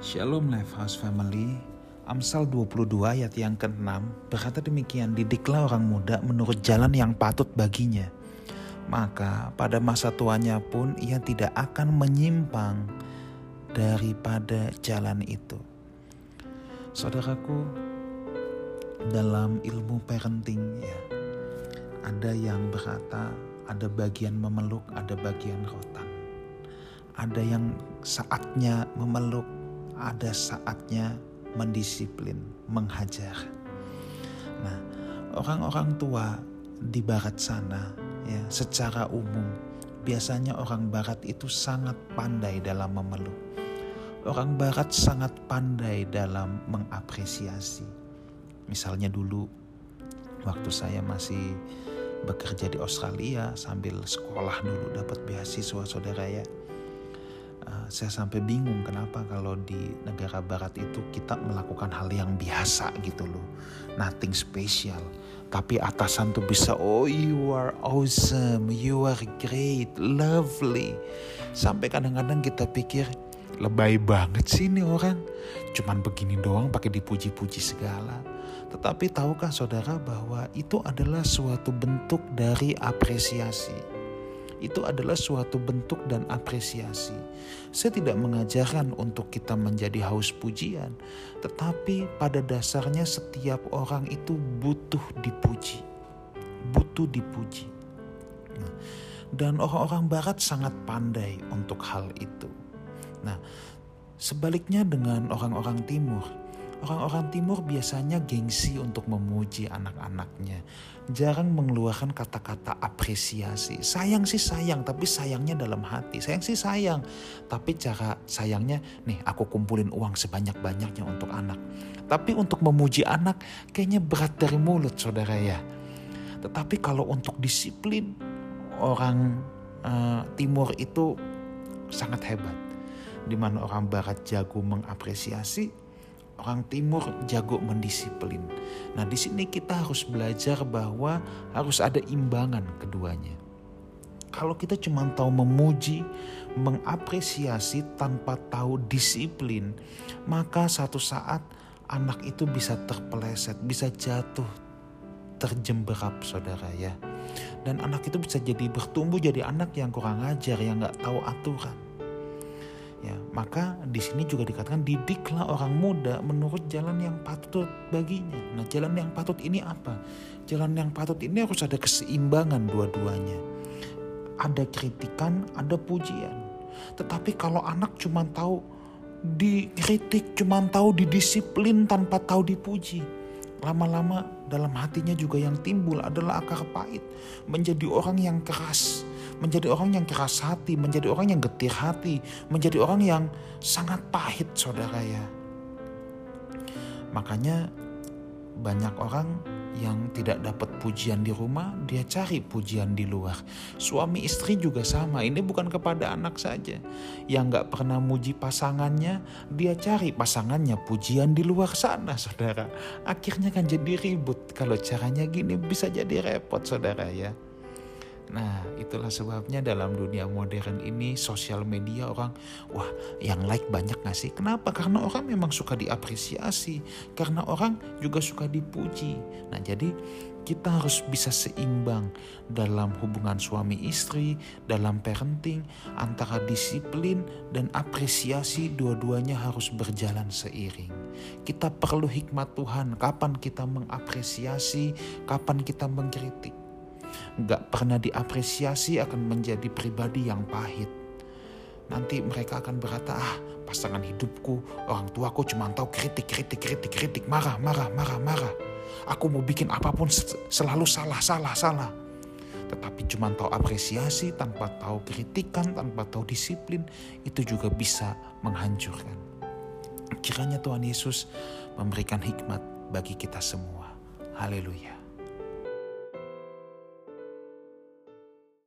Shalom life house family, Amsal 22 ayat yang ke-6 berkata demikian, didiklah orang muda menurut jalan yang patut baginya, maka pada masa tuanya pun ia tidak akan menyimpang daripada jalan itu. Saudaraku, dalam ilmu parenting ya, ada yang berkata ada bagian memeluk, ada bagian rotan. Ada yang saatnya memeluk, ada saatnya mendisiplin, menghajar. Nah, orang-orang tua di barat sana ya, secara umum biasanya orang barat itu sangat pandai dalam memeluk. Orang barat sangat pandai dalam mengapresiasi. Misalnya dulu waktu saya masih bekerja di Australia sambil sekolah dulu dapat beasiswa, saudara ya. Saya sampai bingung kenapa kalau di negara barat itu kita melakukan hal yang biasa gitu loh. Nothing special. Tapi atasan tuh bisa, oh you are awesome, you are great, lovely. Sampai kadang-kadang kita pikir lebay banget sih ini orang. Cuman begini doang pakai dipuji-puji segala. Tetapi tahukah saudara bahwa itu adalah suatu bentuk dari apresiasi. Itu adalah suatu bentuk dan apresiasi. Saya tidak mengajarkan untuk kita menjadi haus pujian, tetapi pada dasarnya setiap orang itu butuh dipuji. Butuh dipuji. Nah, dan orang-orang barat sangat pandai untuk hal itu. Nah, sebaliknya dengan orang-orang timur. Orang-orang timur biasanya gengsi untuk memuji anak-anaknya. Jarang mengeluarkan kata-kata apresiasi. Sayang sih sayang, tapi sayangnya dalam hati. Sayang sih sayang, tapi cara sayangnya, nih aku kumpulin uang sebanyak-banyaknya untuk anak. Tapi untuk memuji anak, kayaknya berat dari mulut, saudara ya. Tetapi kalau untuk disiplin, orang timur itu sangat hebat. Dimana orang barat jago mengapresiasi, orang timur jago mendisiplin. Nah, di sini kita harus belajar bahwa harus ada imbangan keduanya. Kalau kita cuma tahu memuji, mengapresiasi tanpa tahu disiplin, maka satu saat anak itu bisa terpeleset, bisa jatuh, terjemberap, saudara ya. Dan anak itu bisa jadi bertumbuh jadi anak yang kurang ajar, yang nggak tahu aturan. Ya, maka di sini juga dikatakan didiklah orang muda menurut jalan yang patut baginya. Nah, jalan yang patut ini apa? Jalan yang patut ini harus ada keseimbangan dua-duanya. Ada kritikan, ada pujian. Tetapi kalau anak cuma tahu dikritik, cuma tahu didisiplin tanpa tahu dipuji, lama-lama dalam hatinya juga yang timbul adalah akar pahit, menjadi orang yang keras. Menjadi orang yang keras hati, menjadi orang yang getir hati, menjadi orang yang sangat pahit, saudara ya. Makanya banyak orang yang tidak dapat pujian di rumah, dia cari pujian di luar. Suami istri juga sama, ini bukan kepada anak saja. Yang gak pernah muji pasangannya, dia cari pasangannya pujian di luar sana, saudara. Akhirnya kan jadi ribut, kalau caranya gini bisa jadi repot, saudara ya. Nah, itulah sebabnya dalam dunia modern ini sosial media orang, wah yang like banyak gak sih? Kenapa? Karena orang memang suka diapresiasi, karena orang juga suka dipuji. Nah, jadi kita harus bisa seimbang dalam hubungan suami istri, dalam parenting, antara disiplin dan apresiasi, dua-duanya harus berjalan seiring. Kita perlu hikmat Tuhan, kapan kita mengapresiasi, kapan kita mengkritik. Gak pernah diapresiasi akan menjadi pribadi yang pahit. Nanti mereka akan berkata, pasangan hidupku, orang tuaku cuma tahu kritik, marah. Aku mau bikin apapun selalu salah. Tetapi cuma tahu apresiasi, tanpa tahu kritikan, tanpa tahu disiplin, itu juga bisa menghancurkan. Kiranya Tuhan Yesus memberikan hikmat bagi kita semua. Haleluya.